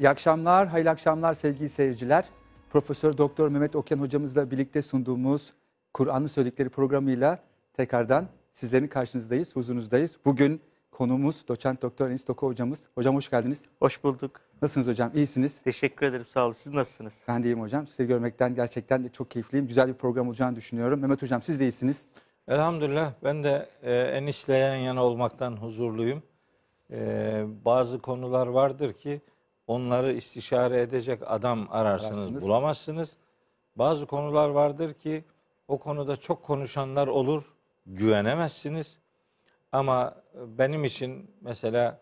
İyi akşamlar, hayırlı akşamlar sevgili seyirciler. Profesör Doktor Mehmet Okan hocamızla birlikte sunduğumuz Kur'an'ın Söyledikleri programıyla tekrardan sizlerin karşınızdayız, huzurunuzdayız. Bugün konuğumuz doçent doktor Enis Doko hocamız. Hocam hoş geldiniz. Hoş bulduk. Nasılsınız hocam? İyisiniz. Teşekkür ederim. Sağ olun. Siz nasılsınız? Ben de iyiyim hocam. Sizi görmekten gerçekten de çok keyifliyim. Güzel bir program olacağını düşünüyorum. Mehmet hocam siz de iyisiniz. Elhamdülillah. Ben de Enis'le yan yana olmaktan huzurluyum. Bazı konular vardır ki onları istişare edecek adam ararsınız, bulamazsınız. Bazı konular vardır ki o konuda çok konuşanlar olur, güvenemezsiniz. Ama benim için mesela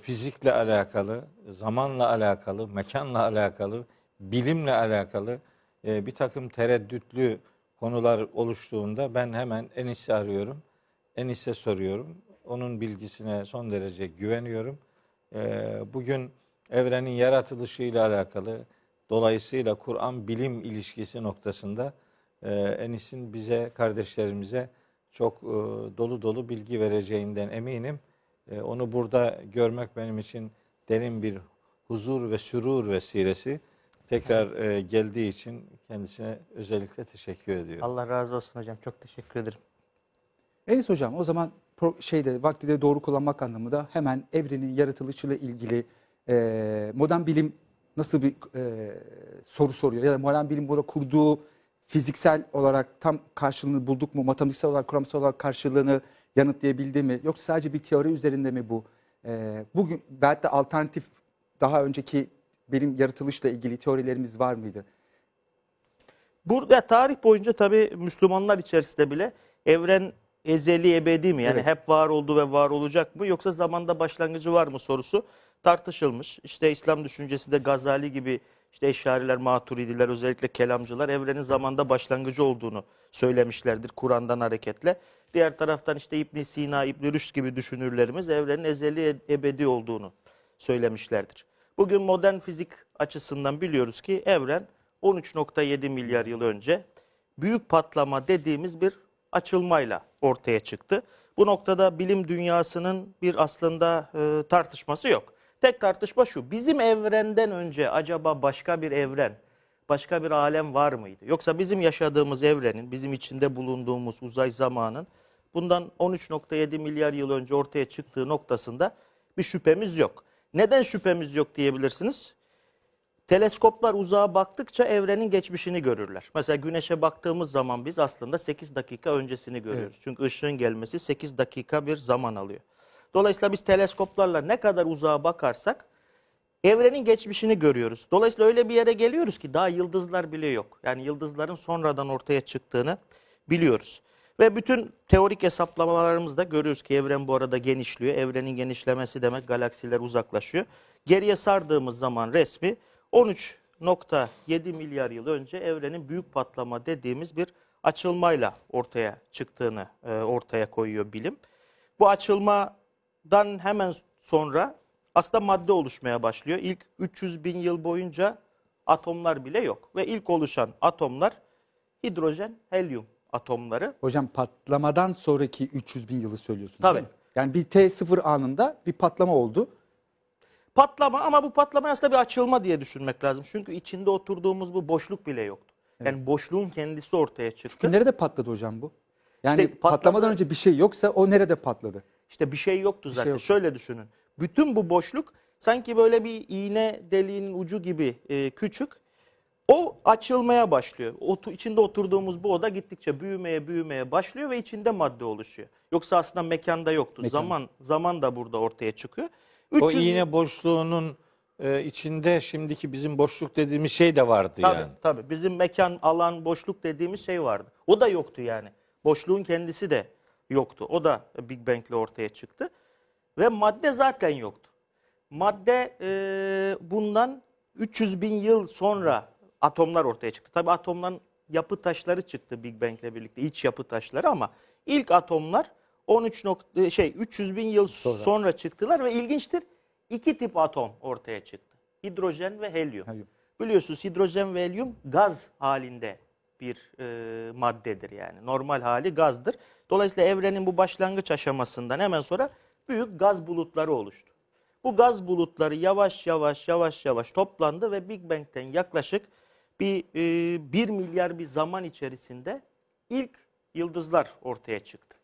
fizikle alakalı, zamanla alakalı, mekanla alakalı, bilimle alakalı bir takım tereddütlü konular oluştuğunda ben hemen Enis'i arıyorum. Enis'e soruyorum. Onun bilgisine son derece güveniyorum. Bugün evrenin yaratılışıyla alakalı, dolayısıyla Kur'an-bilim ilişkisi noktasında Enis'in bize, kardeşlerimize çok dolu dolu bilgi vereceğinden eminim. Onu burada görmek benim için derin bir huzur ve sürur vesilesi. Tekrar geldiği için kendisine özellikle teşekkür ediyorum. Allah razı olsun hocam. Çok teşekkür ederim. Enis hocam o zaman vakti de doğru kullanmak anlamında hemen evrenin yaratılışıyla ilgili modern bilim nasıl bir soru soruyor? Ya da modern bilim burada kurduğu fiziksel olarak tam karşılığını bulduk mu? Matematiksel olarak, kuramsal olarak karşılığını yanıtlayabildi mi? Yoksa sadece bir teori üzerinde mi bu? Bugün belki de alternatif daha önceki bilim yaratılışla ilgili teorilerimiz var mıydı? Burada tarih boyunca tabii Müslümanlar içerisinde bile evren ezeli ebedi mi? Yani evet, hep var oldu ve var olacak mı? Yoksa zamanda başlangıcı var mı sorusu tartışılmış. İşte İslam düşüncesinde Gazali gibi işte Eşariler, Maturidiler, özellikle kelamcılar evrenin zamanda başlangıcı olduğunu söylemişlerdir Kur'an'dan hareketle. Diğer taraftan işte İbn-i Sina, İbn-i Rüşd gibi düşünürlerimiz evrenin ezeli ebedi olduğunu söylemişlerdir. Bugün modern fizik açısından biliyoruz ki evren 13.7 milyar yıl önce Büyük Patlama dediğimiz bir açılmayla ortaya çıktı. Bu noktada bilim dünyasının bir aslında tartışması yok. Tek tartışma şu: bizim evrenden önce acaba başka bir evren, başka bir alem var mıydı? Yoksa bizim yaşadığımız evrenin, bizim içinde bulunduğumuz uzay zamanın bundan 13.7 milyar yıl önce ortaya çıktığı noktasında bir şüphemiz yok. Neden şüphemiz yok diyebilirsiniz? Teleskoplar uzağa baktıkça evrenin geçmişini görürler. Mesela güneşe baktığımız zaman biz aslında 8 dakika öncesini görüyoruz. Evet. Çünkü ışığın gelmesi 8 dakika bir zaman alıyor. Dolayısıyla biz teleskoplarla ne kadar uzağa bakarsak evrenin geçmişini görüyoruz. Dolayısıyla öyle bir yere geliyoruz ki daha yıldızlar bile yok. Yani yıldızların sonradan ortaya çıktığını biliyoruz. Ve bütün teorik hesaplamalarımızda görüyoruz ki evren bu arada genişliyor. Evrenin genişlemesi demek galaksiler uzaklaşıyor. Geriye sardığımız zaman resmi 13.7 milyar yıl önce evrenin Büyük Patlama dediğimiz bir açılmayla ortaya çıktığını ortaya koyuyor bilim. Bu açılmadan hemen sonra aslında madde oluşmaya başlıyor. İlk 300 bin yıl boyunca atomlar bile yok. Ve ilk oluşan atomlar hidrojen, helyum atomları. Hocam patlamadan sonraki 300 bin yılı söylüyorsunuz. Tabii. Yani bir T0 anında bir patlama oldu. Patlama, ama bu patlama aslında bir açılma diye düşünmek lazım. Çünkü içinde oturduğumuz bu boşluk bile yoktu. Evet. Yani boşluğun kendisi ortaya çıktı. Çünkü nerede patladı hocam bu? Yani işte patlamadan önce bir şey yoksa o nerede patladı? İşte bir şey yoktu zaten. Şey yoktu. Şöyle düşünün. Bütün bu boşluk sanki böyle bir iğne deliğinin ucu gibi küçük. O açılmaya başlıyor. İçinde oturduğumuz bu oda gittikçe büyümeye başlıyor ve içinde madde oluşuyor. Yoksa aslında mekanda yoktu. Mekan. Zaman da burada ortaya çıkıyor. O iğne boşluğunun içinde şimdiki bizim boşluk dediğimiz şey de vardı tabii, yani. Tabii. Bizim mekan, alan, boşluk dediğimiz şey vardı. O da yoktu yani. Boşluğun kendisi de yoktu. O da Big Bang ile ortaya çıktı. Ve madde zaten yoktu. Madde bundan 300 bin yıl sonra atomlar ortaya çıktı. Tabii atomların yapı taşları çıktı Big Bang ile birlikte. İç yapı taşları, ama ilk atomlar 300 bin yıl sonra çıktılar ve ilginçtir, iki tip atom ortaya çıktı. Hidrojen ve helyum. Biliyorsunuz hidrojen ve helyum gaz halinde bir maddedir yani. Normal hali gazdır. Dolayısıyla evrenin bu başlangıç aşamasından hemen sonra büyük gaz bulutları oluştu. Bu gaz bulutları yavaş yavaş toplandı ve Big Bang'ten yaklaşık bir milyar bir zaman içerisinde ilk yıldızlar ortaya çıktı.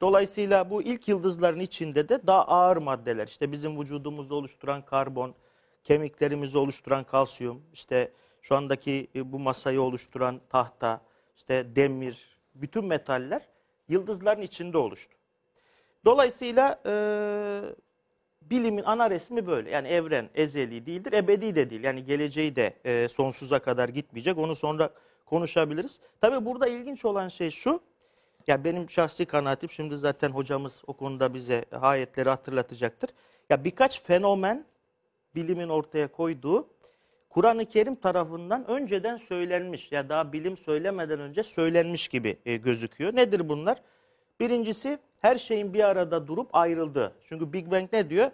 Dolayısıyla bu ilk yıldızların içinde de daha ağır maddeler, işte bizim vücudumuzu oluşturan karbon, kemiklerimizi oluşturan kalsiyum, işte şu andaki bu masayı oluşturan tahta, işte demir, bütün metaller yıldızların içinde oluştu. Dolayısıyla bilimin ana resmi böyle. Yani evren ezeli değildir, ebedi de değil. Yani geleceği de sonsuza kadar gitmeyecek. Onu sonra konuşabiliriz. Tabii burada ilginç olan şey şu. Ya benim şahsi kanaatim, şimdi zaten hocamız o konuda bize ayetleri hatırlatacaktır. Ya birkaç fenomen bilimin ortaya koyduğu Kur'an-ı Kerim tarafından önceden söylenmiş, ya daha bilim söylemeden önce söylenmiş gibi gözüküyor. Nedir bunlar? Birincisi, her şeyin bir arada durup ayrıldığı. Çünkü Big Bang ne diyor?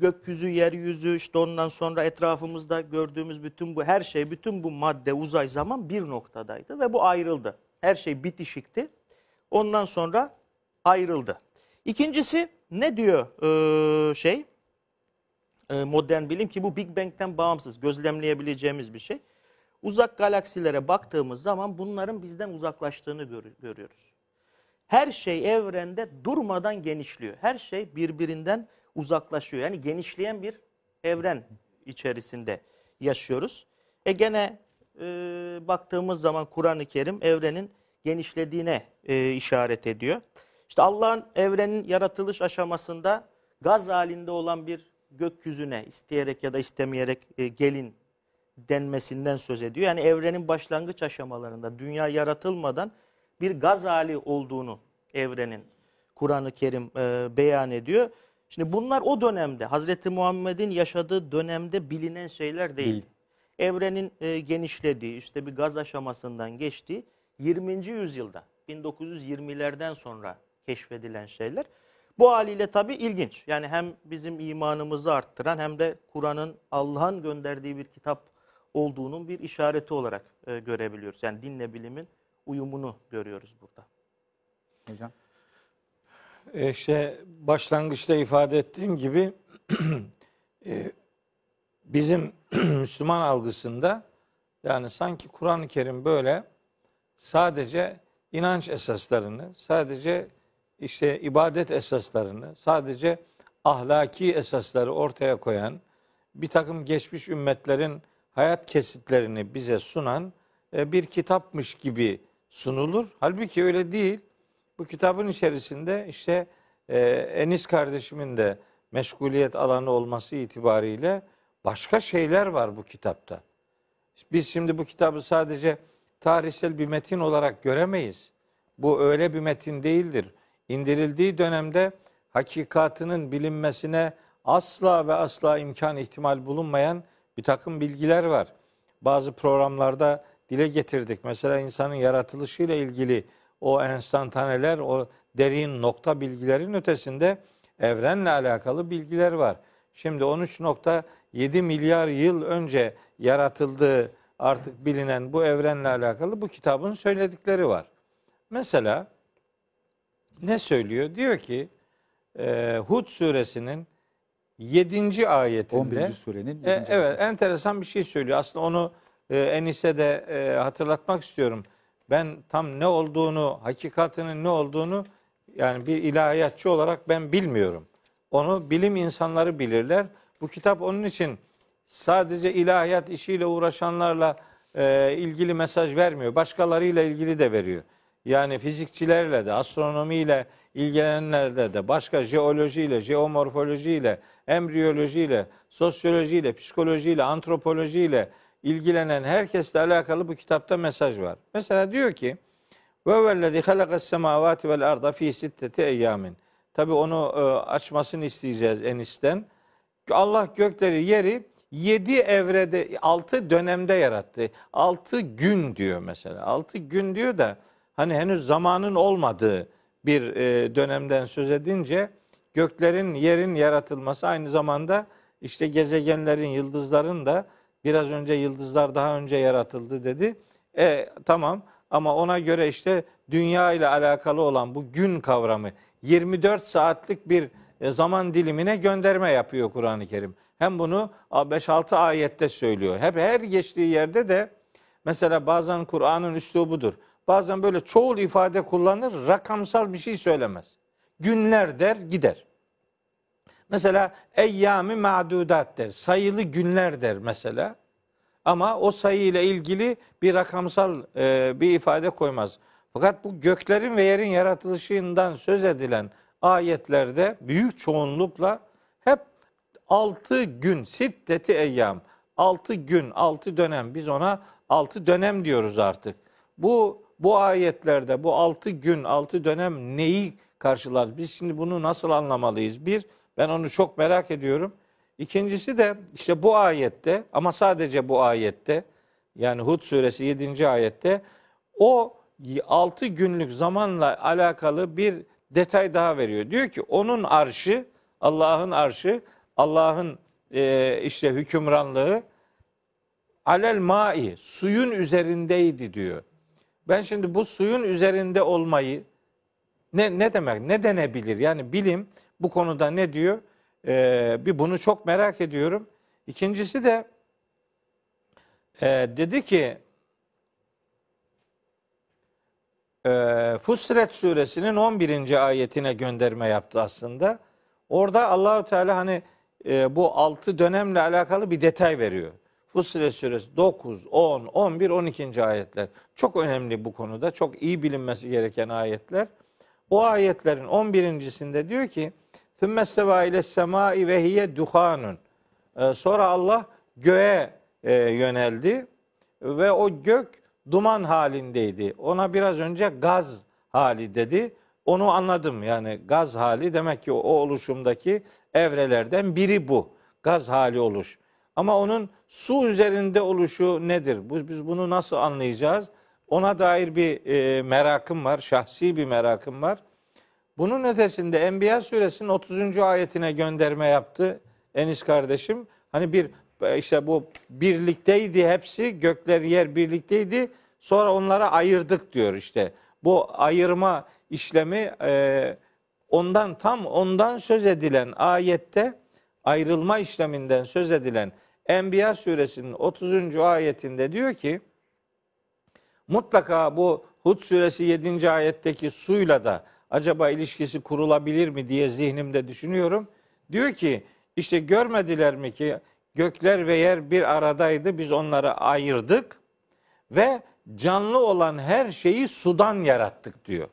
Gökyüzü, yeryüzü, işte ondan sonra etrafımızda gördüğümüz bütün bu her şey, bütün bu madde, uzay, zaman bir noktadaydı ve bu ayrıldı. Her şey bitişikti. Ondan sonra ayrıldı. İkincisi ne diyor modern bilim, ki bu Big Bang'ten bağımsız gözlemleyebileceğimiz bir şey. Uzak galaksilere baktığımız zaman bunların bizden uzaklaştığını görüyoruz. Her şey evrende durmadan genişliyor. Her şey birbirinden uzaklaşıyor. Yani genişleyen bir evren içerisinde yaşıyoruz. Gene baktığımız zaman Kur'an-ı Kerim evrenin genişlediğine işaret ediyor. İşte Allah'ın evrenin yaratılış aşamasında gaz halinde olan bir gökyüzüne isteyerek ya da istemeyerek gelin denmesinden söz ediyor. Yani evrenin başlangıç aşamalarında, dünya yaratılmadan bir gaz hali olduğunu evrenin Kur'an-ı Kerim beyan ediyor. Şimdi bunlar o dönemde, Hazreti Muhammed'in yaşadığı dönemde bilinen şeyler değil. Evrenin genişlediği, işte bir gaz aşamasından geçtiği 20. yüzyılda, 1920'lerden sonra keşfedilen şeyler. Bu haliyle tabii ilginç. Yani hem bizim imanımızı arttıran hem de Kur'an'ın Allah'ın gönderdiği bir kitap olduğunun bir işareti olarak görebiliyoruz. Yani dinle bilimin uyumunu görüyoruz burada. Hocam. İşte başlangıçta ifade ettiğim gibi bizim Müslüman algısında, yani sanki Kur'an-ı Kerim böyle sadece inanç esaslarını, sadece işte ibadet esaslarını, sadece ahlaki esasları ortaya koyan, bir takım geçmiş ümmetlerin hayat kesitlerini bize sunan bir kitapmış gibi sunulur. Halbuki öyle değil. Bu kitabın içerisinde işte Enis kardeşimin de meşguliyet alanı olması itibariyle başka şeyler var bu kitapta. Biz şimdi bu kitabı sadece tarihsel bir metin olarak göremeyiz. Bu öyle bir metin değildir. İndirildiği dönemde hakikatının bilinmesine asla ve asla imkan, ihtimal bulunmayan bir takım bilgiler var. Bazı programlarda dile getirdik. Mesela insanın yaratılışıyla ilgili o enstantaneler, o derin nokta bilgilerin ötesinde evrenle alakalı bilgiler var. Şimdi 13.7 milyar yıl önce yaratıldığı artık bilinen bu evrenle alakalı bu kitabın söyledikleri var. Mesela ne söylüyor? Diyor ki Hud suresinin 7. ayetinde 11. surenin 7. Evet, enteresan bir şey söylüyor. Aslında onu Enis'e de hatırlatmak istiyorum. Ben tam ne olduğunu, hakikatinin ne olduğunu, yani bir ilahiyatçı olarak ben bilmiyorum. Onu bilim insanları bilirler. Bu kitap onun için sadece ilahiyat işiyle uğraşanlarla ilgili mesaj vermiyor. Başkalarıyla ilgili de veriyor. Yani fizikçilerle de, astronomiyle ilgilenenlerle de, başka jeolojiyle, jeomorfolojiyle, embriyolojiyle, sosyolojiyle, psikolojiyle, antropolojiyle ilgilenen herkesle alakalı bu kitapta mesaj var. Mesela diyor ki: "Ve vellezî halakas semâvâti vel arda fî sitteti eyyâmin." Tabii onu açmasını isteyeceğiz Enis'ten. Allah gökleri, yeri 7 evrede, 6 dönemde yarattı. 6 gün diyor mesela. 6 gün diyor da hani henüz zamanın olmadığı bir dönemden söz edince, göklerin, yerin yaratılması aynı zamanda işte gezegenlerin, yıldızların da, biraz önce yıldızlar daha önce yaratıldı dedi. Tamam, ama ona göre işte dünya ile alakalı olan bu gün kavramı 24 saatlik bir zaman dilimine gönderme yapıyor Kur'an-ı Kerim. Hem bunu 5-6 ayette söylüyor. Hep her geçtiği yerde de mesela bazen Kur'an'ın üslubudur. Bazen böyle çoğul ifade kullanır, rakamsal bir şey söylemez. Günler der, gider. Mesela eyyami ma'dudat der, sayılı günler der mesela. Ama o sayıyla ilgili bir rakamsal bir ifade koymaz. Fakat bu göklerin ve yerin yaratılışından söz edilen ayetlerde büyük çoğunlukla hep 6 gün, siddeti eyyam, 6 gün, 6 dönem, biz ona 6 dönem diyoruz artık. Bu ayetlerde bu 6 gün, 6 dönem neyi karşılar? Biz şimdi bunu nasıl anlamalıyız? Bir, ben onu çok merak ediyorum. İkincisi de işte bu ayette, ama sadece bu ayette, yani Hud suresi 7. ayette o 6 günlük zamanla alakalı bir detay daha veriyor. Diyor ki onun arşı, Allah'ın arşı, Allah'ın işte hükümranlığı alel ma'i, suyun üzerindeydi diyor. Ben şimdi bu suyun üzerinde olmayı ne demek, ne denebilir? Yani bilim bu konuda ne diyor? Bir bunu çok merak ediyorum. İkincisi de dedi ki Fussilet suresinin 11. ayetine gönderme yaptı aslında. Orada Allahu Teala hani bu 6 dönemle alakalı bir detay veriyor. Fussilet suresi 9, 10, 11, 12. ayetler. Çok önemli bu konuda. Çok iyi bilinmesi gereken ayetler. O ayetlerin 11.sinde diyor ki "Sümmesteva ile semai ve hiye duhanun." Sonra Allah göğe yöneldi ve o gök duman halindeydi. Ona biraz önce gaz hali dedi. Onu anladım. Yani gaz hali demek ki o oluşumdaki evrelerden biri bu. Gaz hali oluş. Ama onun su üzerinde oluşu nedir? Biz bunu nasıl anlayacağız? Ona dair bir merakım var. Şahsi bir merakım var. Bunun ötesinde Enbiya suresinin 30. ayetine gönderme yaptı Enis kardeşim. Hani bir işte bu birlikteydi hepsi, gökler yer birlikteydi. Sonra onlara ayırdık diyor işte. Bu ayırma işlemi ondan söz edilen ayette, ayrılma işleminden söz edilen Enbiya suresinin 30. ayetinde diyor ki mutlaka bu Hud suresi 7. ayetteki suyla da acaba ilişkisi kurulabilir mi diye zihnimde düşünüyorum. Diyor ki işte görmediler mi ki gökler ve yer bir aradaydı, biz onları ayırdık ve canlı olan her şeyi sudan yarattık diyor.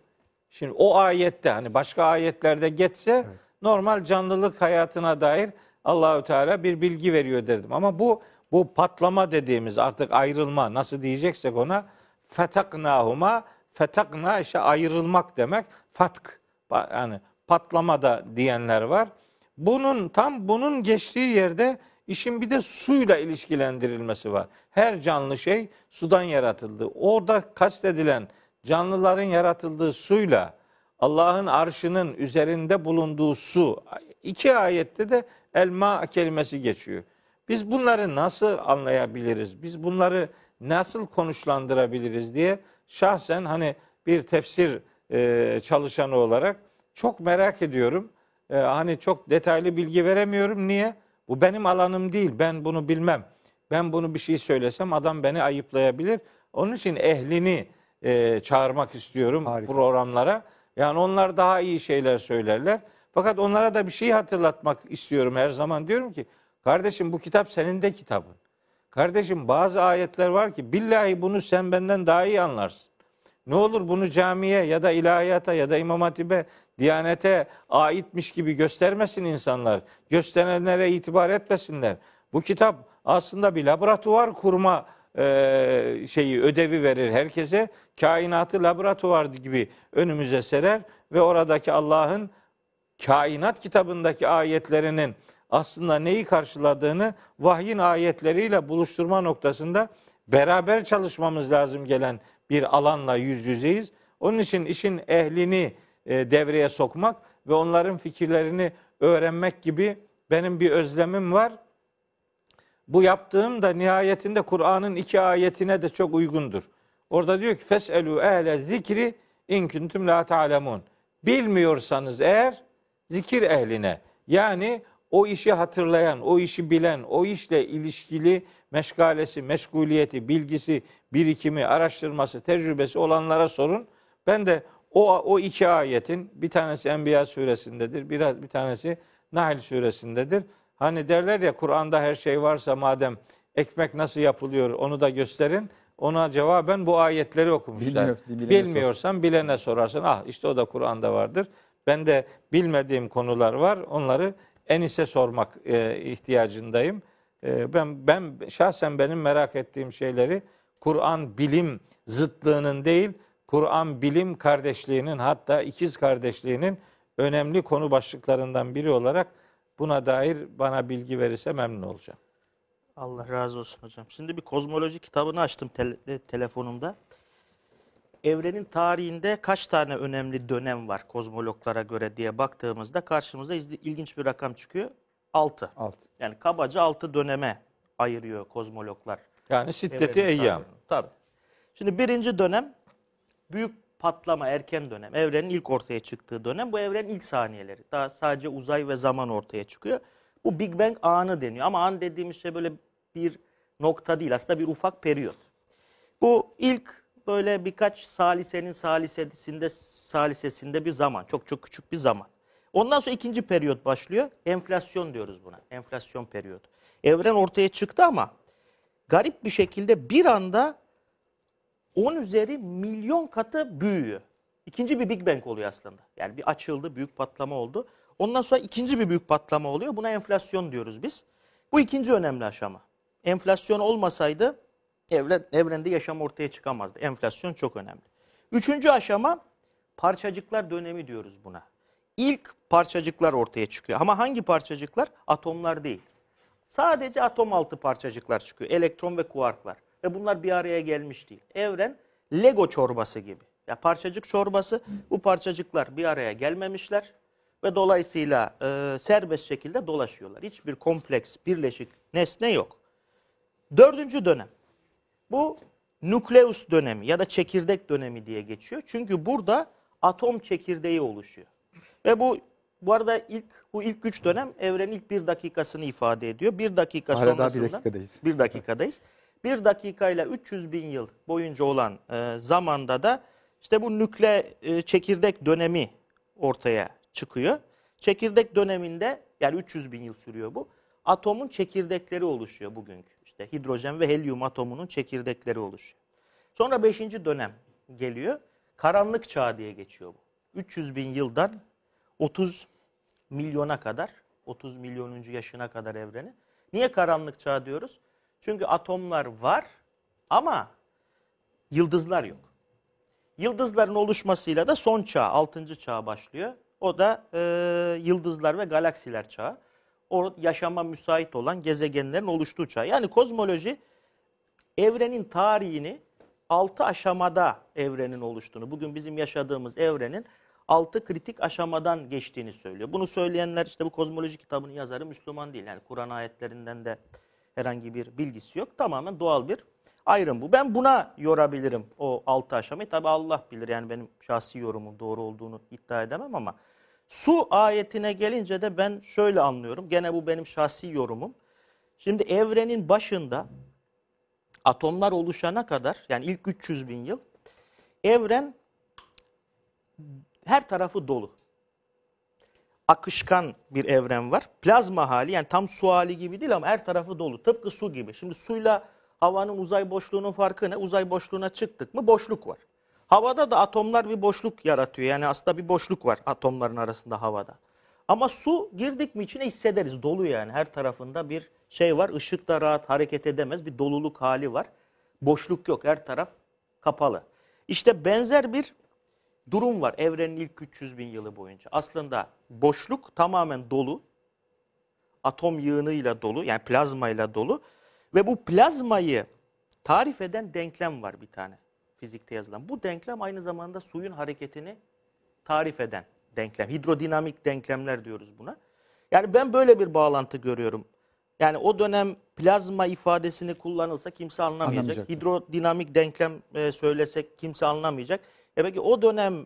Şimdi o ayette, hani başka ayetlerde geçse evet, normal canlılık hayatına dair Allahü Teala bir bilgi veriyor derdim. Ama bu patlama dediğimiz artık ayrılma, nasıl diyeceksek ona fetaknahuma, fetakna işte ayrılmak demek, fatk yani patlama da diyenler var. Bunun geçtiği yerde işin bir de suyla ilişkilendirilmesi var. Her canlı şey sudan yaratıldı. Orada kastedilen canlıların yaratıldığı suyla Allah'ın arşının üzerinde bulunduğu su, iki ayette de elma kelimesi geçiyor. Biz bunları nasıl anlayabiliriz? Biz bunları nasıl konuşlandırabiliriz diye şahsen hani bir tefsir çalışanı olarak çok merak ediyorum. Hani çok detaylı bilgi veremiyorum. Niye? Bu benim alanım değil. Ben bunu bilmem. Ben bunu bir şey söylesem adam beni ayıplayabilir. Onun için ehlini çağırmak istiyorum. Harika. Programlara. Yani onlar daha iyi şeyler söylerler. Fakat onlara da bir şey hatırlatmak istiyorum her zaman. Diyorum ki kardeşim bu kitap senin de kitabın. Kardeşim bazı ayetler var ki billahi bunu sen benden daha iyi anlarsın. Ne olur bunu camiye ya da ilahiyata ya da İmam Hatip'e, Diyanet'e aitmiş gibi göstermesin insanlar. Gösterenlere itibar etmesinler. Bu kitap aslında bir laboratuvar kurma şeyi, ödevi verir herkese. Kainatı laboratuvar gibi önümüze serer ve oradaki Allah'ın kainat kitabındaki ayetlerinin aslında neyi karşıladığını vahyin ayetleriyle buluşturma noktasında beraber çalışmamız lazım gelen bir alanla yüz yüzeyiz. Onun için işin ehlini devreye sokmak ve onların fikirlerini öğrenmek gibi benim bir özlemim var. Bu yaptığım da nihayetinde Kur'an'ın iki ayetine de çok uygundur. Orada diyor ki "Feselu ehle zikri in kuntum la ta'lemun." Bilmiyorsanız eğer zikir ehline, yani o işi hatırlayan, o işi bilen, o işle ilişkili meşgalesi, meşguliyeti, bilgisi, birikimi, araştırması, tecrübesi olanlara sorun. Ben de o iki ayetin, bir tanesi Enbiya suresindedir, bir tanesi Nahl suresindedir. Hani derler ya, Kur'an'da her şey varsa madem ekmek nasıl yapılıyor onu da gösterin. Ona cevaben bu ayetleri okumuşlar. Bilmiyorsan bilene sorarsın. Ah işte o da Kur'an'da vardır. Ben de bilmediğim konular var. Onları Enis'e sormak ihtiyacındayım. Ben şahsen benim merak ettiğim şeyleri Kur'an bilim zıtlığının değil, Kur'an bilim kardeşliğinin, hatta ikiz kardeşliğinin önemli konu başlıklarından biri olarak buna dair bana bilgi verirse memnun olacağım. Allah razı olsun hocam. Şimdi bir kozmoloji kitabını açtım telefonumda. Evrenin tarihinde kaç tane önemli dönem var kozmologlara göre diye baktığımızda karşımıza ilginç bir rakam çıkıyor. 6. Yani kabaca 6 döneme ayırıyor kozmologlar. Yani siddeti eyyam. Tabii. Şimdi birinci dönem büyük patlama, erken dönem. Evrenin ilk ortaya çıktığı dönem. Bu evrenin ilk saniyeleri. Daha sadece uzay ve zaman ortaya çıkıyor. Bu Big Bang anı deniyor. Ama an dediğimiz şey böyle bir nokta değil. Aslında bir ufak periyot. Bu ilk böyle birkaç salisenin salisesinde bir zaman. Çok çok küçük bir zaman. Ondan sonra ikinci periyot başlıyor. Enflasyon diyoruz buna. Enflasyon periyodu. Evren ortaya çıktı ama garip bir şekilde bir anda 10 üzeri milyon katı büyüyor. İkinci bir Big Bang oluyor aslında. Yani bir açıldı, büyük patlama oldu. Ondan sonra ikinci bir büyük patlama oluyor. Buna enflasyon diyoruz biz. Bu ikinci önemli aşama. Enflasyon olmasaydı evrende yaşam ortaya çıkamazdı. Enflasyon çok önemli. Üçüncü aşama parçacıklar dönemi diyoruz buna. İlk parçacıklar ortaya çıkıyor. Ama hangi parçacıklar? Atomlar değil. Sadece atom altı parçacıklar çıkıyor. Elektron ve kuarklar. Ve bunlar bir araya gelmiş değil. Evren Lego çorbası gibi. Ya parçacık çorbası. Bu parçacıklar bir araya gelmemişler. Ve dolayısıyla serbest şekilde dolaşıyorlar. Hiçbir kompleks, birleşik nesne yok. Dördüncü dönem. Bu nükleus dönemi ya da çekirdek dönemi diye geçiyor. Çünkü burada atom çekirdeği oluşuyor. Ve bu arada ilk üç dönem evrenin ilk bir dakikasını ifade ediyor. Bir dakika sonrasında. Hala daha bir dakikadayız. Bir dakikayla 300 bin yıl boyunca olan zamanda da işte bu çekirdek dönemi ortaya çıkıyor. Çekirdek döneminde, yani 300 bin yıl sürüyor bu. Atomun çekirdekleri oluşuyor bugünkü. İşte hidrojen ve helyum atomunun çekirdekleri oluşuyor. Sonra 5. dönem geliyor. Karanlık çağı diye geçiyor bu. 300 bin yıldan 30 milyona kadar, 30 milyonuncu yaşına kadar evreni. Niye karanlık çağı diyoruz? Çünkü atomlar var ama yıldızlar yok. Yıldızların oluşmasıyla da son çağ, 6. çağ başlıyor. O da yıldızlar ve galaksiler çağı. O yaşama müsait olan gezegenlerin oluştuğu çağ. Yani kozmoloji evrenin tarihini 6 aşamada evrenin oluştuğunu, bugün bizim yaşadığımız evrenin 6 kritik aşamadan geçtiğini söylüyor. Bunu söyleyenler, işte bu kozmoloji kitabının yazarı Müslüman değil. Yani Kur'an ayetlerinden de herhangi bir bilgisi yok. Tamamen doğal bir ayrım bu. Ben buna yorabilirim o 6 aşamayı. Tabi Allah bilir, yani benim şahsi yorumum doğru olduğunu iddia edemem ama su ayetine gelince de ben şöyle anlıyorum. Gene bu benim şahsi yorumum. Şimdi evrenin başında atomlar oluşana kadar, yani ilk 300 bin yıl evren her tarafı dolu. Akışkan bir evren var. Plazma hali, yani tam su hali gibi değil ama her tarafı dolu. Tıpkı su gibi. Şimdi suyla havanın uzay boşluğunun farkı ne? Uzay boşluğuna çıktık mı boşluk var. Havada da atomlar bir boşluk yaratıyor. Yani aslında bir boşluk var atomların arasında havada. Ama su girdik mi içine hissederiz. Dolu yani, her tarafında bir şey var. Işık da rahat hareket edemez. Bir doluluk hali var. Boşluk yok. Her taraf kapalı. İşte benzer bir durum var evrenin ilk 300 bin yılı boyunca. Aslında boşluk tamamen dolu. Atom yığınıyla dolu, yani plazmayla dolu. Ve bu plazmayı tarif eden denklem var bir tane. Fizikte yazılan. Bu denklem aynı zamanda suyun hareketini tarif eden denklem. Hidrodinamik denklemler diyoruz buna. Yani ben böyle bir bağlantı görüyorum. Yani o dönem plazma ifadesini kullanılsa kimse anlamayacak. Hidrodinamik denklem söylesek kimse anlamayacak. Peki o dönem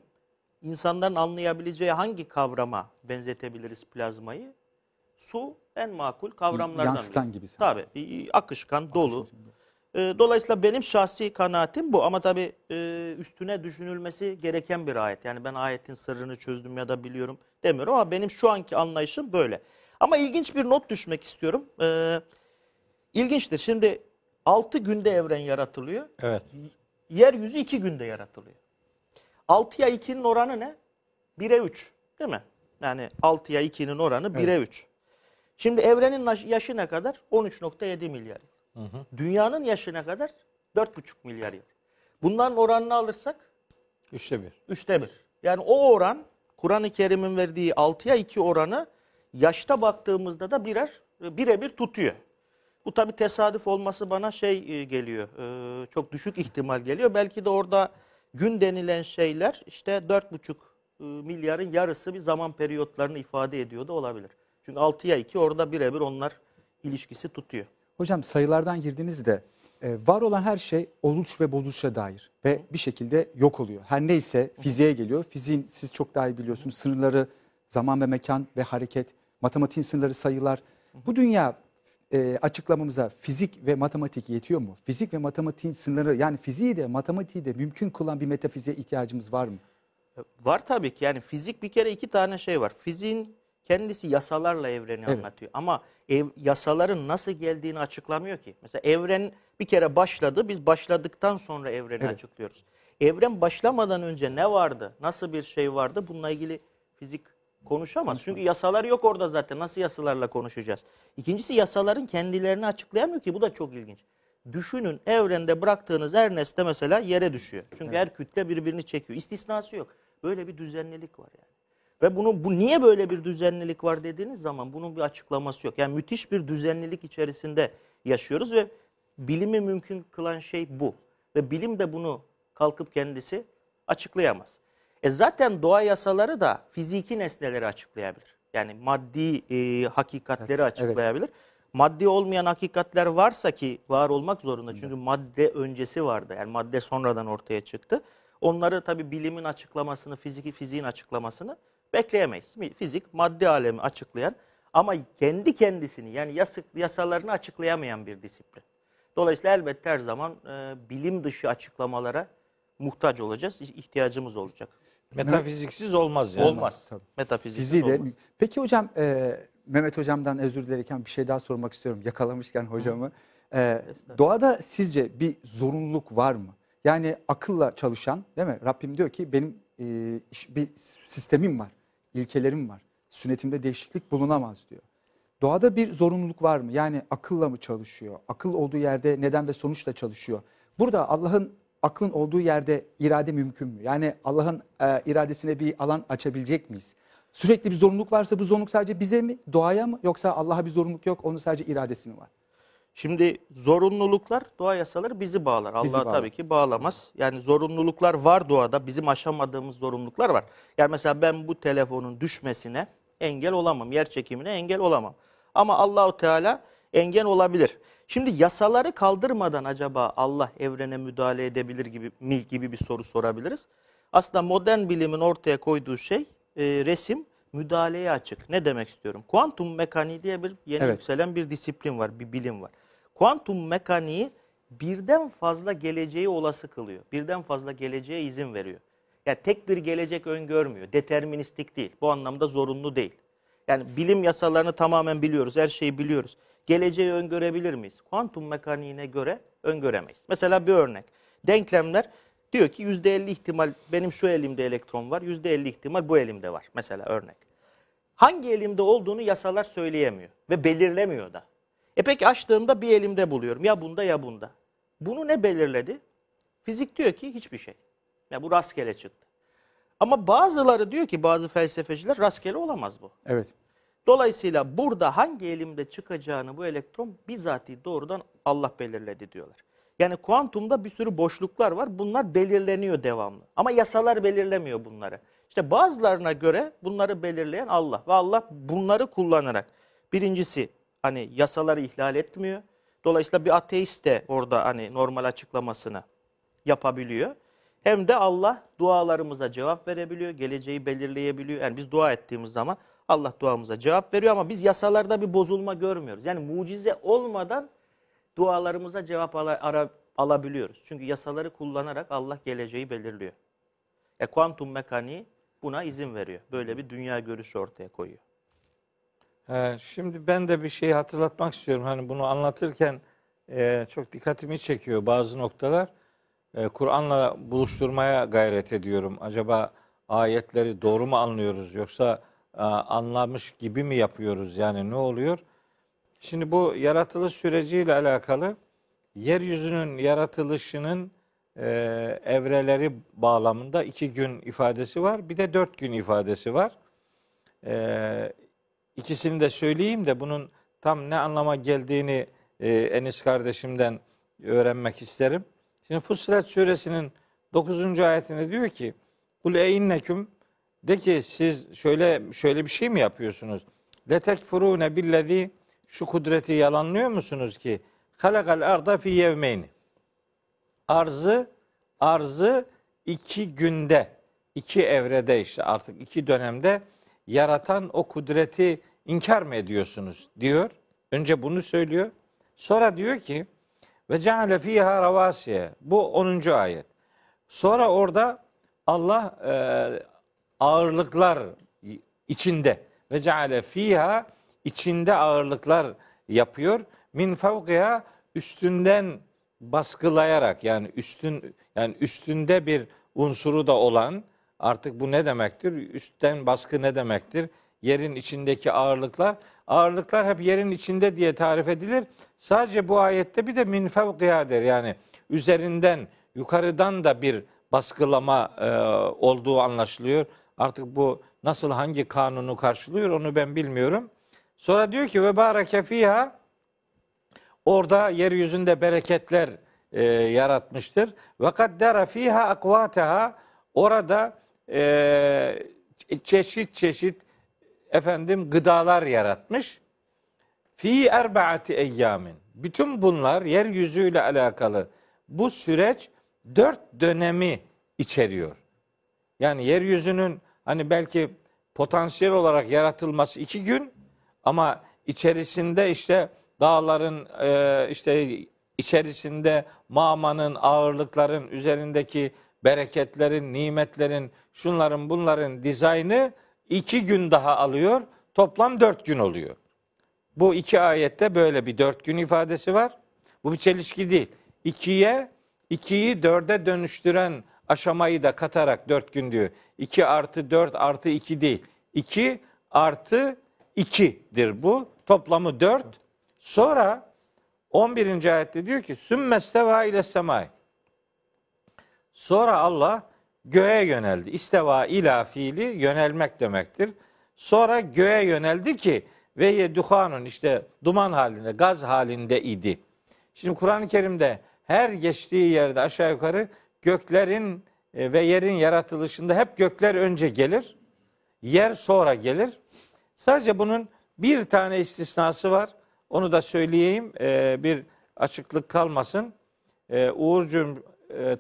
insanların anlayabileceği hangi kavrama benzetebiliriz plazmayı? Su en makul kavramlardan. Yansıtan gibisi. Tabii. Akışkan, dolu. Dolayısıyla benim şahsi kanaatim bu. Ama tabii üstüne düşünülmesi gereken bir ayet. Yani ben ayetin sırrını çözdüm ya da biliyorum demiyorum ama benim şu anki anlayışım böyle. Ama ilginç bir not düşmek istiyorum. İlginçtir. Şimdi 6 günde evren yaratılıyor. Evet. Yeryüzü 2 günde yaratılıyor. 6'ya 2'nin oranı ne? 1'e 3 değil mi? Yani 6'ya 2'nin oranı 1'e evet. 3. Şimdi evrenin yaşı ne kadar? 13.7 milyar yıl. Hı hı. Dünyanın yaşı ne kadar? 4.5 milyar yıl. Bunların oranını alırsak? 3'te 1. 3'te 1. Yani o oran Kur'an-ı Kerim'in verdiği 6'ya 2 oranı yaşta baktığımızda da birebir tutuyor. Bu tabi tesadüf olması bana şey geliyor, çok düşük ihtimal geliyor. Belki de orada gün denilen şeyler işte 4,5 milyarın yarısı bir zaman periyotlarını ifade ediyor da olabilir. Çünkü 6'ya 2 orada birebir onlar ilişkisi tutuyor. Hocam sayılardan girdiğinizde var olan her şey oluş ve bozuluşa dair ve bir şekilde yok oluyor. Her neyse fiziğe geliyor. Fiziğin siz çok daha iyi biliyorsunuz sınırları zaman ve mekan ve hareket, matematiğin sınırları sayılar. Bu dünya... açıklamamıza fizik ve matematik yetiyor mu? Fizik ve matematiğin sınırları yani fiziği de matematiği de mümkün kılan bir metafiziğe ihtiyacımız var mı? Var tabii ki. Yani fizik bir kere iki tane şey var. Fiziğin kendisi yasalarla evreni evet. anlatıyor. Ama yasaların nasıl geldiğini açıklamıyor ki. Mesela evren bir kere başladı. Biz başladıktan sonra evreni evet. açıklıyoruz. Evren başlamadan önce ne vardı? Nasıl bir şey vardı? Bununla ilgili fizik konuşamaz. Çünkü yasalar yok orada zaten. Nasıl yasalarla konuşacağız? İkincisi yasaların kendilerini açıklayamıyor ki. Bu da çok ilginç. Düşünün evrende bıraktığınız her nesne mesela yere düşüyor. Çünkü evet. her kütle birbirini çekiyor. İstisnası yok. Böyle bir düzenlilik var yani. Ve bu niye böyle bir düzenlilik var dediğiniz zaman bunun bir açıklaması yok. Yani müthiş bir düzenlilik içerisinde yaşıyoruz ve bilimi mümkün kılan şey bu. Ve bilim de bunu kalkıp kendisi açıklayamaz. Zaten doğa yasaları da fiziki nesneleri açıklayabilir. Yani maddi hakikatleri açıklayabilir. Evet. Maddi olmayan hakikatler varsa ki var olmak zorunda. Çünkü madde öncesi vardı. Yani madde sonradan ortaya çıktı. Onları tabii bilimin açıklamasını, fiziğin açıklamasını bekleyemeyiz. Fizik maddi alemi açıklayan ama kendi kendisini yani yasalarını açıklayamayan bir disiplin. Dolayısıyla elbette her zaman bilim dışı açıklamalara muhtaç olacağız, ihtiyacımız olacak. Metafiziksiz olmaz yani. Olmaz. Tabii. Metafiziksiz fiziği olmaz. De. Peki hocam, Mehmet hocamdan özür dilerken bir şey daha sormak istiyorum. Yakalamışken hocamı. Doğada sizce bir zorunluluk var mı? Yani akılla çalışan değil mi? Rabbim diyor ki benim bir sistemim var, ilkelerim var. Sünnetimde değişiklik bulunamaz diyor. Doğada bir zorunluluk var mı? Yani akılla mı çalışıyor? Akıl olduğu yerde neden ve sonuçla çalışıyor? Burada aklın olduğu yerde irade mümkün mü? Yani Allah'ın iradesine bir alan açabilecek miyiz? Sürekli bir zorunluluk varsa bu zorunluluk sadece bize mi, doğaya mı? Yoksa Allah'a bir zorunluluk yok, onun sadece iradesi mi var? Şimdi zorunluluklar, doğa yasaları bizi bağlar. Allah'ı tabii ki bağlamaz. Yani zorunluluklar var doğada, bizim aşamadığımız zorunluluklar var. Yani mesela ben bu telefonun düşmesine engel olamam, yer çekimine engel olamam. Ama Allah-u Teala engel olabilir. Şimdi yasaları kaldırmadan acaba Allah evrene müdahale edebilir gibi bir soru sorabiliriz. Aslında modern bilimin ortaya koyduğu şey resim müdahaleye açık. Ne demek istiyorum? Kuantum mekaniği diye bir yeni evet. yükselen bir disiplin var, bir bilim var. Kuantum mekaniği birden fazla geleceği olası kılıyor. Birden fazla geleceğe izin veriyor. Yani tek bir gelecek öngörmüyor. Deterministik değil. Bu anlamda zorunlu değil. Yani bilim yasalarını tamamen biliyoruz. Her şeyi biliyoruz. Geleceği öngörebilir miyiz? Kuantum mekaniğine göre öngöremeyiz. Mesela bir örnek. Denklemler diyor ki %50 ihtimal benim şu elimde elektron var, %50 ihtimal bu elimde var. Mesela örnek. Hangi elimde olduğunu yasalar söyleyemiyor ve belirlemiyor da. Peki açtığımda bir elimde buluyorum. Ya bunda ya bunda. Bunu ne belirledi? Fizik diyor ki hiçbir şey. Ya bu rastgele çıktı. Ama bazıları diyor ki bazı felsefeciler rastgele olamaz bu. Evet. Dolayısıyla burada hangi elimde çıkacağını bu elektron bizatihi doğrudan Allah belirledi diyorlar. Yani kuantumda bir sürü boşluklar var. Bunlar belirleniyor devamlı. Ama yasalar belirlemiyor bunları. İşte bazılarına göre bunları belirleyen Allah. Ve Allah bunları kullanarak birincisi hani yasaları ihlal etmiyor. Dolayısıyla bir ateist de orada hani normal açıklamasını yapabiliyor. Hem de Allah dualarımıza cevap verebiliyor, geleceği belirleyebiliyor. Yani biz dua ettiğimiz zaman Allah duamıza cevap veriyor ama biz yasalarda bir bozulma görmüyoruz. Yani mucize olmadan dualarımıza cevap alabiliyoruz. Çünkü yasaları kullanarak Allah geleceği belirliyor. Kuantum mekaniği buna izin veriyor. Böyle bir dünya görüşü ortaya koyuyor. Şimdi ben de bir şeyi hatırlatmak istiyorum. Hani bunu anlatırken çok dikkatimi çekiyor bazı noktalar. Kur'an'la buluşturmaya gayret ediyorum. Acaba ayetleri doğru mu anlıyoruz yoksa anlamış gibi mi yapıyoruz? Yani ne oluyor? Şimdi bu yaratılış süreciyle alakalı yeryüzünün yaratılışının evreleri bağlamında 2 gün ifadesi var. Bir de 4 gün ifadesi var. İkisini de söyleyeyim de bunun tam ne anlama geldiğini Enis kardeşimden öğrenmek isterim. Şimdi Fussilet suresinin 9. ayetinde diyor ki "Kul einneküm" de ki siz şöyle bir şey mi yapıyorsunuz? "Letekfurûne billezî" şu kudreti yalanlıyor musunuz ki? "Halakal arda fi yevmeyni" arzı 2 günde, 2 evrede işte artık 2 dönemde yaratan o kudreti inkar mı ediyorsunuz diyor. Önce bunu söylüyor. Sonra diyor ki ve ceale fiha ravasiye. Bu 10. ayet. Sonra orada Allah ağırlıklar içinde ve ceale fiha içinde ağırlıklar yapıyor. Min fevkiha üstünden baskılayarak yani üstünde bir unsuru da olan artık bu ne demektir? Üstten baskı ne demektir? Yerin içindeki ağırlıklar. Ağırlıklar hep yerin içinde diye tarif edilir. Sadece bu ayette bir de min fevkiha der. Yani üzerinden, yukarıdan da bir baskılama olduğu anlaşılıyor. Artık bu nasıl, hangi kanunu karşılıyor onu ben bilmiyorum. Sonra diyor ki ve bareke fiha orada yeryüzünde bereketler yaratmıştır. Ve kaddera fiha akvataha orada çeşit gıdalar yaratmış. Fi erbaati eyyamin. Bütün bunlar yeryüzüyle alakalı bu süreç 4 dönemi içeriyor. Yani yeryüzünün hani belki potansiyel olarak yaratılması 2 gün ama içerisinde işte dağların işte içerisinde mağmanın, ağırlıkların üzerindeki bereketlerin, nimetlerin, şunların bunların dizaynı 2 gün daha alıyor. Toplam 4 gün oluyor. Bu 2 ayette böyle bir 4 gün ifadesi var. Bu bir çelişki değil. 2'yi 4'e dönüştüren aşamayı da katarak 4 gün diyor. 2 + 4 + 2 değil. 2 + 2'dir bu. Toplamı 4. Sonra 11. ayette diyor ki Sümmesteva ile semai. Sonra Allah göğe yöneldi. İsteva ila fiili yönelmek demektir. Sonra göğe yöneldi ki ve ye duhanun işte duman halinde, gaz halinde idi. Şimdi Kur'an-ı Kerim'de her geçtiği yerde aşağı yukarı göklerin ve yerin yaratılışında hep gökler önce gelir. Yer sonra gelir. Sadece bunun bir tane istisnası var. Onu da söyleyeyim bir açıklık kalmasın. Uğurcuğum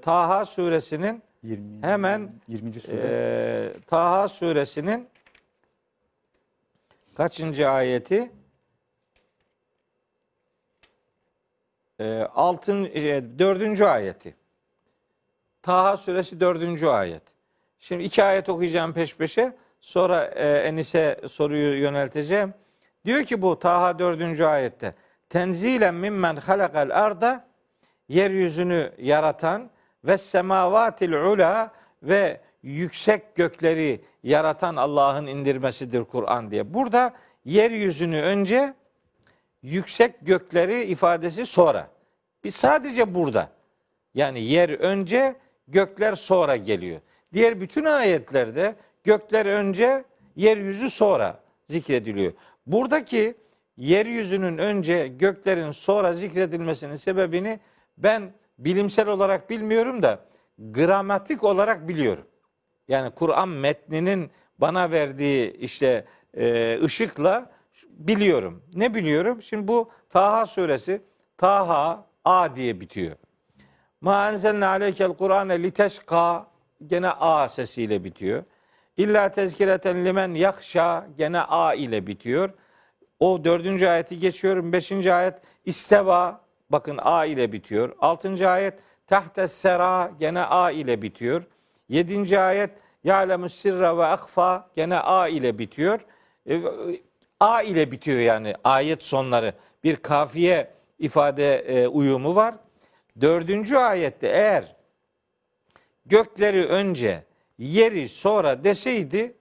Taha suresinin 20. sure. Taha suresinin kaçıncı ayeti? 4. ayeti. Taha suresi 4. ayet. Şimdi 2 ayet okuyacağım peş peşe. Sonra Enis'e soruyu yönelteceğim. Diyor ki bu Taha 4. ayette. Tenzilen mimmen halakal arda yeryüzünü yaratan ve semavatil ula ve yüksek gökleri yaratan Allah'ın indirmesidir Kur'an diye. Burada yeryüzünü önce, yüksek gökleri ifadesi sonra. Biz sadece burada. Yani yer önce, gökler sonra geliyor. Diğer bütün ayetlerde gökler önce, yeryüzü sonra zikrediliyor. Buradaki yeryüzünün önce, göklerin sonra zikredilmesinin sebebini ben bilimsel olarak bilmiyorum da gramatik olarak biliyorum. Yani Kur'an metninin bana verdiği işte ışıkla biliyorum. Ne biliyorum? Şimdi bu Taha suresi Taha A diye bitiyor. Ma enzelne aleykel Kur'ane liteşka, gene a sesiyle bitiyor. İlla tezkireten limen yakşa, gene a ile bitiyor. O 4. ayeti geçiyorum. 5. ayet isteva, bakın a ile bitiyor. 6. ayet tahtes sera, gene a ile bitiyor. 7. ayet ya'lemus sirra ve ahfa, gene a ile bitiyor. A ile bitiyor yani ayet sonları. Bir kafiye ifade uyumu var. 4. ayette eğer gökleri önce yeri sonra deseydi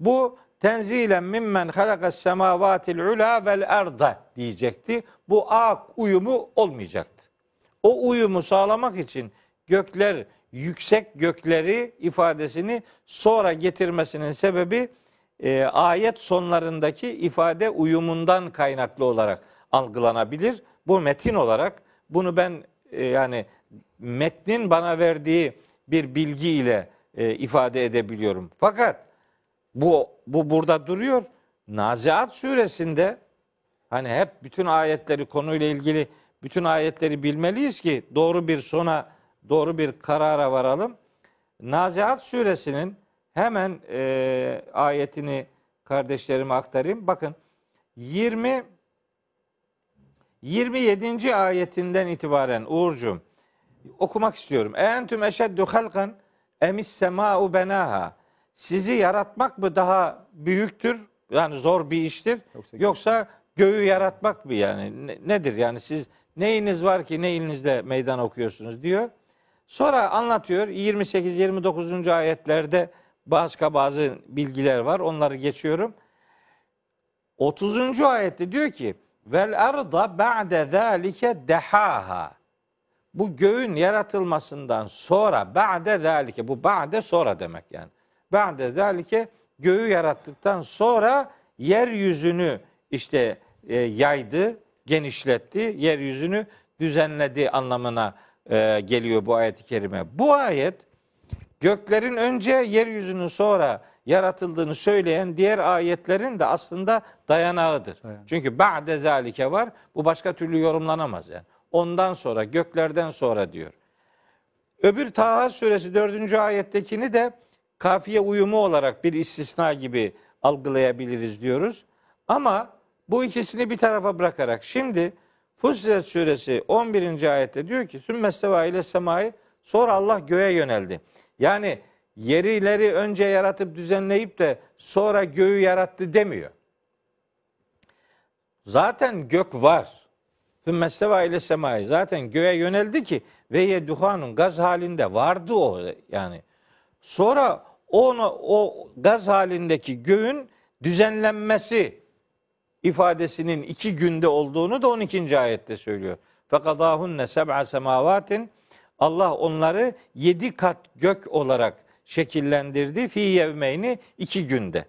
bu tenzilen mimmen halakas semavatil ula vel arda diyecekti. Bu a uyumu olmayacaktı. O uyumu sağlamak için gökler, yüksek gökleri ifadesini sonra getirmesinin sebebi ayet sonlarındaki ifade uyumundan kaynaklı olarak algılanabilir. Bu metin olarak bunu ben yani metnin bana verdiği bir bilgi ile ifade edebiliyorum. Fakat bu burada duruyor. Naziat suresinde hani hep bütün ayetleri, konuyla ilgili bütün ayetleri bilmeliyiz ki doğru bir sona, doğru bir karara varalım. Naziat suresinin hemen ayetini kardeşlerime aktarayım. Bakın 27. ayetinden itibaren Uğurcuğum okumak istiyorum. Entüm eşeddu halkan emis sema'u benaha. Sizi yaratmak mı daha büyüktür? Yani zor bir iştir. Yoksa göğü yaratmak mı yani? Nedir yani, siz neyiniz var ki neyinizle meydan okuyorsunuz diyor. Sonra anlatıyor 28-29. ayetlerde bazı bilgiler var. Onları geçiyorum. 30. ayette diyor ki vel arda ba'de zalike dehaha. Bu göğün yaratılmasından sonra ba'de zalike, bu ba'de sonra demek yani. Ba'de zalike göğü yarattıktan sonra yeryüzünü işte yaydı, genişletti, yeryüzünü düzenledi anlamına geliyor bu ayet-i kerime. Bu ayet göklerin önce yeryüzünün sonra yaratıldığını söyleyen diğer ayetlerin de aslında dayanağıdır. Dayan. Çünkü ba'de zalike var. Bu başka türlü yorumlanamaz yani. Ondan sonra, göklerden sonra diyor. Öbür Taha suresi 4. ayettekini de kafiye uyumu olarak bir istisna gibi algılayabiliriz diyoruz. Ama bu ikisini bir tarafa bırakarak şimdi Fussilet suresi 11. ayette diyor ki sümmesteva ile semai, sonra Allah göğe yöneldi. Yani yerileri önce yaratıp düzenleyip de sonra göğü yarattı demiyor. Zaten gök var. Sümmesteva ile semai, zaten göğe yöneldi ki ve yeduhanun, gaz halinde vardı o yani. Sonra o gaz halindeki göğün düzenlenmesi ifadesinin 2 günde olduğunu da 12. ayette söylüyor. فَقَضَاهُنَّ سَبْعَ سَمَاوَاتٍ Allah onları 7 kat gök olarak şekillendirdi. فِي يَوْمَيْنِ 2 günde.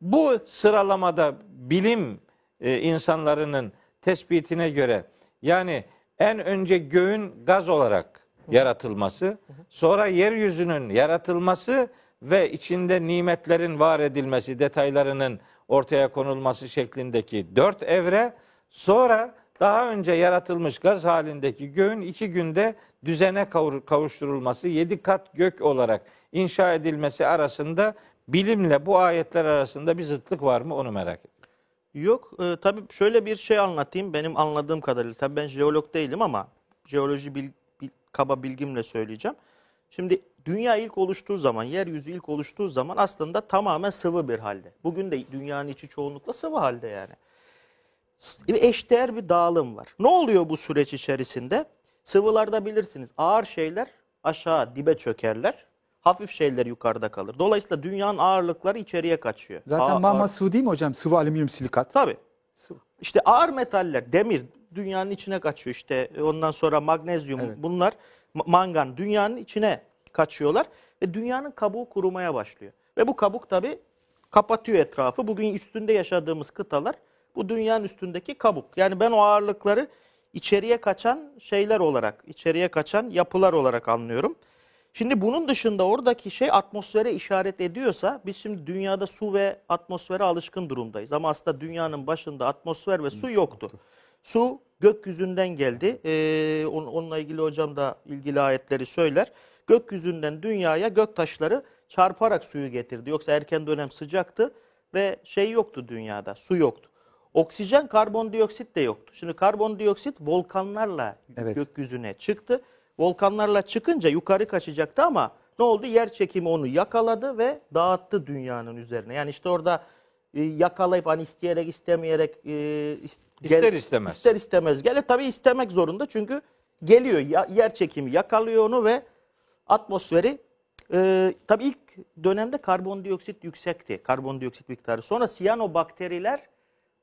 Bu sıralamada bilim insanlarının tespitine göre yani en önce göğün gaz olarak yaratılması, sonra yeryüzünün yaratılması ve içinde nimetlerin var edilmesi, detaylarının ortaya konulması şeklindeki 4 evre, sonra daha önce yaratılmış gaz halindeki göğün 2 günde düzene kavuşturulması, 7 kat gök olarak inşa edilmesi arasında bilimle bu ayetler arasında bir zıtlık var mı, onu merak ediyorum. Yok, tabii şöyle bir şey anlatayım benim anladığım kadarıyla. Tabii ben jeolog değilim ama jeoloji kaba bilgimle söyleyeceğim. Şimdi dünya ilk oluştuğu zaman, yeryüzü ilk oluştuğu zaman aslında tamamen sıvı bir halde. Bugün de dünyanın içi çoğunlukla sıvı halde yani. Eşdeğer bir dağılım var. Ne oluyor bu süreç içerisinde? Sıvılarda bilirsiniz ağır şeyler aşağı dibe çökerler. Hafif şeyler yukarıda kalır. Dolayısıyla dünyanın ağırlıkları içeriye kaçıyor. Zaten magma sıvı değil mi hocam? Sıvı alüminyum silikat. Tabii. Sıvı. İşte ağır metaller, demir dünyanın içine kaçıyor. İşte ondan sonra magnezyum, evet, bunlar mangan dünyanın içine kaçıyorlar ve dünyanın kabuğu kurumaya başlıyor. Ve bu kabuk tabii kapatıyor etrafı. Bugün üstünde yaşadığımız kıtalar bu dünyanın üstündeki kabuk. Yani ben o ağırlıkları içeriye kaçan şeyler olarak, içeriye kaçan yapılar olarak anlıyorum. Şimdi bunun dışında oradaki şey atmosfere işaret ediyorsa, biz şimdi dünyada su ve atmosfere alışkın durumdayız. Ama aslında dünyanın başında atmosfer ve su yoktu. Su gökyüzünden geldi. Onunla ilgili hocam da ilgili ayetleri söyler. Gökyüzünden dünyaya göktaşları çarparak suyu getirdi. Yoksa erken dönem sıcaktı ve şey yoktu dünyada, su yoktu. Oksijen, karbondioksit de yoktu. Şimdi karbondioksit volkanlarla gökyüzüne çıktı. Volkanlarla çıkınca yukarı kaçacaktı ama ne oldu? Yer çekimi onu yakaladı ve dağıttı dünyanın üzerine. Yani işte orada yakalayıp hani isteyerek istemeyerek ister istemez gelir. Tabii istemek zorunda çünkü geliyor. Yer çekimi yakalıyor onu ve atmosferi tabii ilk dönemde karbondioksit yüksekti. Karbondioksit miktarı. Sonra siyanobakteriler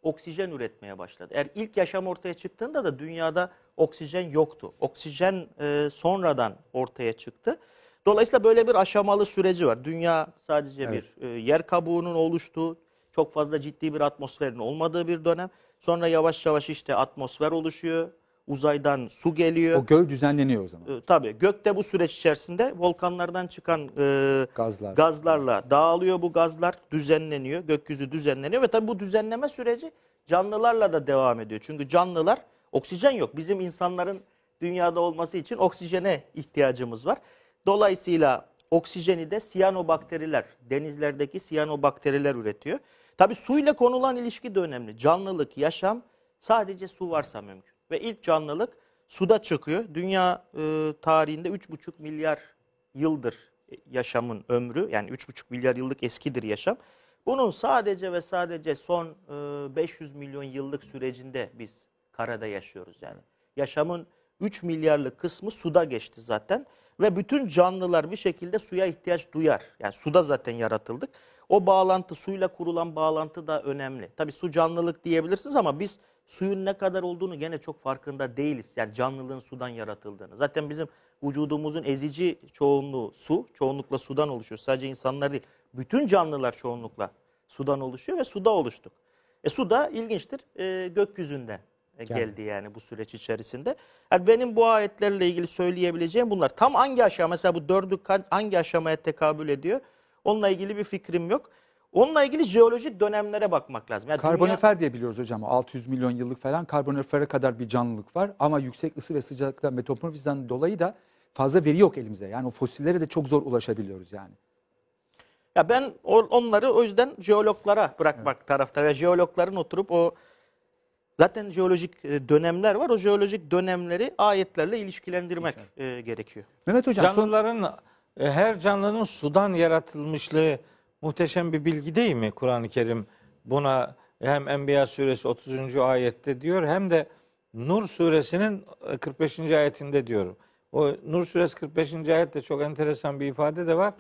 oksijen üretmeye başladı. Eğer ilk yaşam ortaya çıktığında da dünyada oksijen yoktu. Oksijen sonradan ortaya çıktı. Dolayısıyla böyle bir aşamalı süreci var. Dünya sadece bir yer kabuğunun oluştuğu, çok fazla ciddi bir atmosferin olmadığı bir dönem. Sonra yavaş yavaş işte atmosfer oluşuyor. Uzaydan su geliyor. O göl düzenleniyor o zaman. Tabii. Gökte bu süreç içerisinde volkanlardan çıkan gazlarla dağılıyor bu gazlar. Düzenleniyor. Gökyüzü düzenleniyor ve tabii bu düzenleme süreci canlılarla da devam ediyor. Çünkü canlılar oksijen yok. Bizim insanların dünyada olması için oksijene ihtiyacımız var. Dolayısıyla oksijeni de siyanobakteriler, denizlerdeki siyanobakteriler üretiyor. Tabii suyla konulan ilişki de önemli. Canlılık, yaşam sadece su varsa mümkün. Ve ilk canlılık suda çıkıyor. Dünya tarihinde 3,5 milyar yıldır yaşamın ömrü. Yani 3,5 milyar yıllık eskidir yaşam. Bunun sadece ve sadece son 500 milyon yıllık sürecinde biz karada yaşıyoruz yani. Yaşamın 3 milyarlık kısmı suda geçti zaten. Ve bütün canlılar bir şekilde suya ihtiyaç duyar. Yani suda zaten yaratıldık. O bağlantı, suyla kurulan bağlantı da önemli. Tabii su canlılık diyebilirsiniz ama biz suyun ne kadar olduğunu gene çok farkında değiliz. Yani canlılığın sudan yaratıldığını. Zaten bizim vücudumuzun ezici çoğunluğu su. Çoğunlukla sudan oluşuyor. Sadece insanlar değil. Bütün canlılar çoğunlukla sudan oluşuyor ve suda oluştuk. Su da ilginçtir. Gökyüzünden geldi yani bu süreç içerisinde. Yani benim bu ayetlerle ilgili söyleyebileceğim bunlar. Tam hangi aşama, mesela bu dördü hangi aşamaya tekabül ediyor? Onunla ilgili bir fikrim yok. Onunla ilgili jeolojik dönemlere bakmak lazım. Yani karbonifer diye biliyoruz hocam. 600 milyon yıllık falan karbonifere kadar bir canlılık var. Ama yüksek ısı ve sıcaklıktan, metamorfizmden dolayı da fazla veri yok elimize. Yani o fosillere de çok zor ulaşabiliyoruz yani. Ya ben onları o yüzden jeologlara bırakmak taraftarıyım. Jeologların oturup o zaten jeolojik dönemler var. O jeolojik dönemleri ayetlerle ilişkilendirmek gerekiyor. Mehmet hocam, canlıların, her canlının sudan yaratılmışlığı muhteşem bir bilgi değil mi? Kur'an-ı Kerim buna hem Enbiya suresi 30. ayette diyor hem de Nur suresinin 45. ayetinde diyor. O Nur suresi 45. ayette çok enteresan bir ifade de var.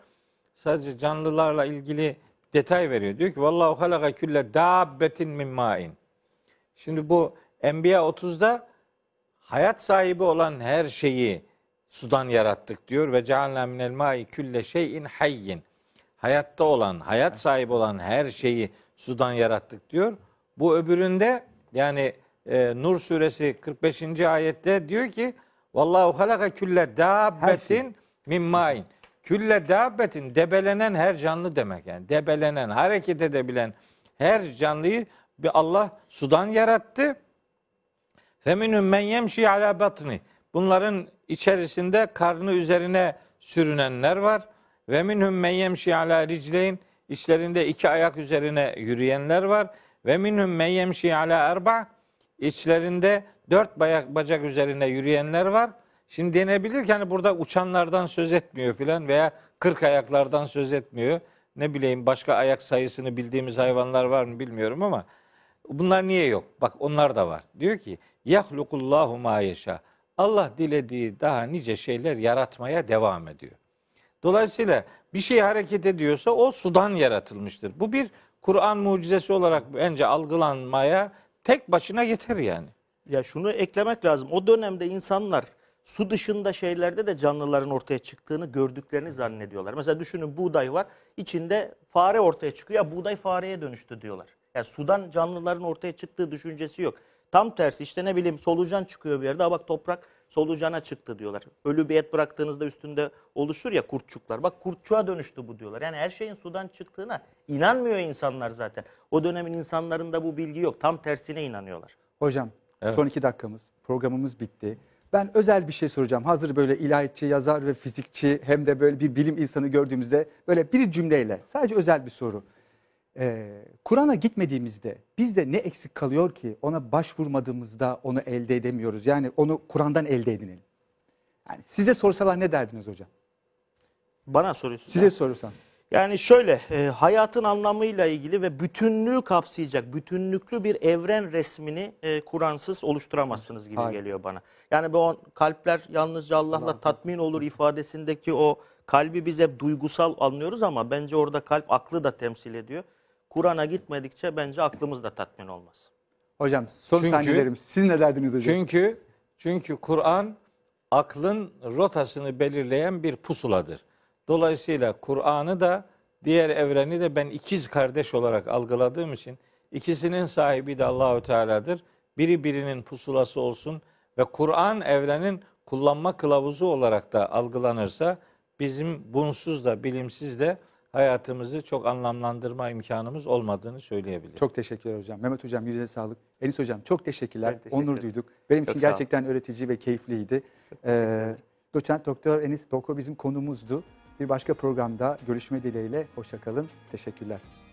Sadece canlılarla ilgili detay veriyor. Diyor ki vallahu halaka külle dabbetin min ma'in. Şimdi bu Enbiya 30'da hayat sahibi olan her şeyi sudan yarattık diyor ve cealna minel ma'i külle şeyin hayyin. Hayatta olan, hayat sahibi olan her şeyi sudan yarattık diyor. Bu öbüründe yani Nur suresi 45. ayette diyor ki vallahu halaka külle dabbetin min ma'in. Külle dabbetin debelenen her canlı demek yani. Debelenen, hareket edebilen her canlıyı Allah sudan yarattı. Feminun men yemşi ala batni. Bunların içerisinde karnı üzerine sürünenler var. Ve minhum men yemşi ala ricleyn. İçlerinde iki ayak üzerine yürüyenler var. Ve minhum men yemşi ala erba. İçlerinde dört bacak üzerine yürüyenler var. Şimdi denebilir ki hani burada uçanlardan söz etmiyor filan veya 40 ayaklardan söz etmiyor. Ne bileyim başka ayak sayısını bildiğimiz hayvanlar var mı bilmiyorum ama bunlar niye yok? Bak onlar da var. Diyor ki yahlukullahu ma yeşâ. Allah dilediği daha nice şeyler yaratmaya devam ediyor. Dolayısıyla bir şey hareket ediyorsa o sudan yaratılmıştır. Bu bir Kur'an mucizesi olarak bence algılanmaya tek başına yeter yani. Ya şunu eklemek lazım. O dönemde insanlar su dışında şeylerde de canlıların ortaya çıktığını gördüklerini zannediyorlar. Mesela düşünün buğday var. İçinde fare ortaya çıkıyor. Ya buğday fareye dönüştü diyorlar. Yani sudan canlıların ortaya çıktığı düşüncesi yok. Tam tersi işte ne bileyim solucan çıkıyor bir yerde. Ha bak toprak solucana çıktı diyorlar. Ölü bir et bıraktığınızda üstünde oluşur ya kurtçuklar. Bak kurtçuğa dönüştü bu diyorlar. Yani her şeyin sudan çıktığına inanmıyor insanlar zaten. O dönemin insanlarında bu bilgi yok. Tam tersine inanıyorlar. Hocam Evet. Son 2 dakikamız. Programımız bitti. Ben özel bir şey soracağım. Hazır böyle ilahiyatçı, yazar ve fizikçi hem de böyle bir bilim insanı gördüğümüzde böyle bir cümleyle sadece özel bir soru. Kur'an'a gitmediğimizde bizde ne eksik kalıyor ki ona başvurmadığımızda onu elde edemiyoruz? Yani onu Kur'an'dan elde edinelim. Yani size sorsalar ne derdiniz hocam? Bana soruyorsun. Size sorursan. Yani şöyle, hayatın anlamıyla ilgili ve bütünlüğü kapsayacak, bütünlüklü bir evren resmini Kur'ansız oluşturamazsınız gibi geliyor bana. Yani bu kalpler yalnızca Allah'la tatmin olur ifadesindeki o kalbi biz hep duygusal anlıyoruz ama bence orada kalp aklı da temsil ediyor. Kur'an'a gitmedikçe bence aklımız da tatmin olmaz. Hocam son saniyelerimiz. Siz ne derdiniz hocam? Çünkü Kur'an aklın rotasını belirleyen bir pusuladır. Dolayısıyla Kur'an'ı da diğer evreni de ben ikiz kardeş olarak algıladığım için ikisinin sahibi de Allahu Teala'dır. Biri birinin pusulası olsun ve Kur'an evrenin kullanma kılavuzu olarak da algılanırsa bizim bunsuz da bilimsiz de hayatımızı çok anlamlandırma imkanımız olmadığını söyleyebilirim. Çok teşekkürler hocam. Mehmet hocam yüzüne sağlık. Enis hocam çok teşekkürler. Onur duyduk. Benim için gerçekten öğretici ve keyifliydi. Doçent Doktor Enis Doko bizim konumuzdu. Bir başka programda görüşme dileğiyle hoşça kalın. Teşekkürler.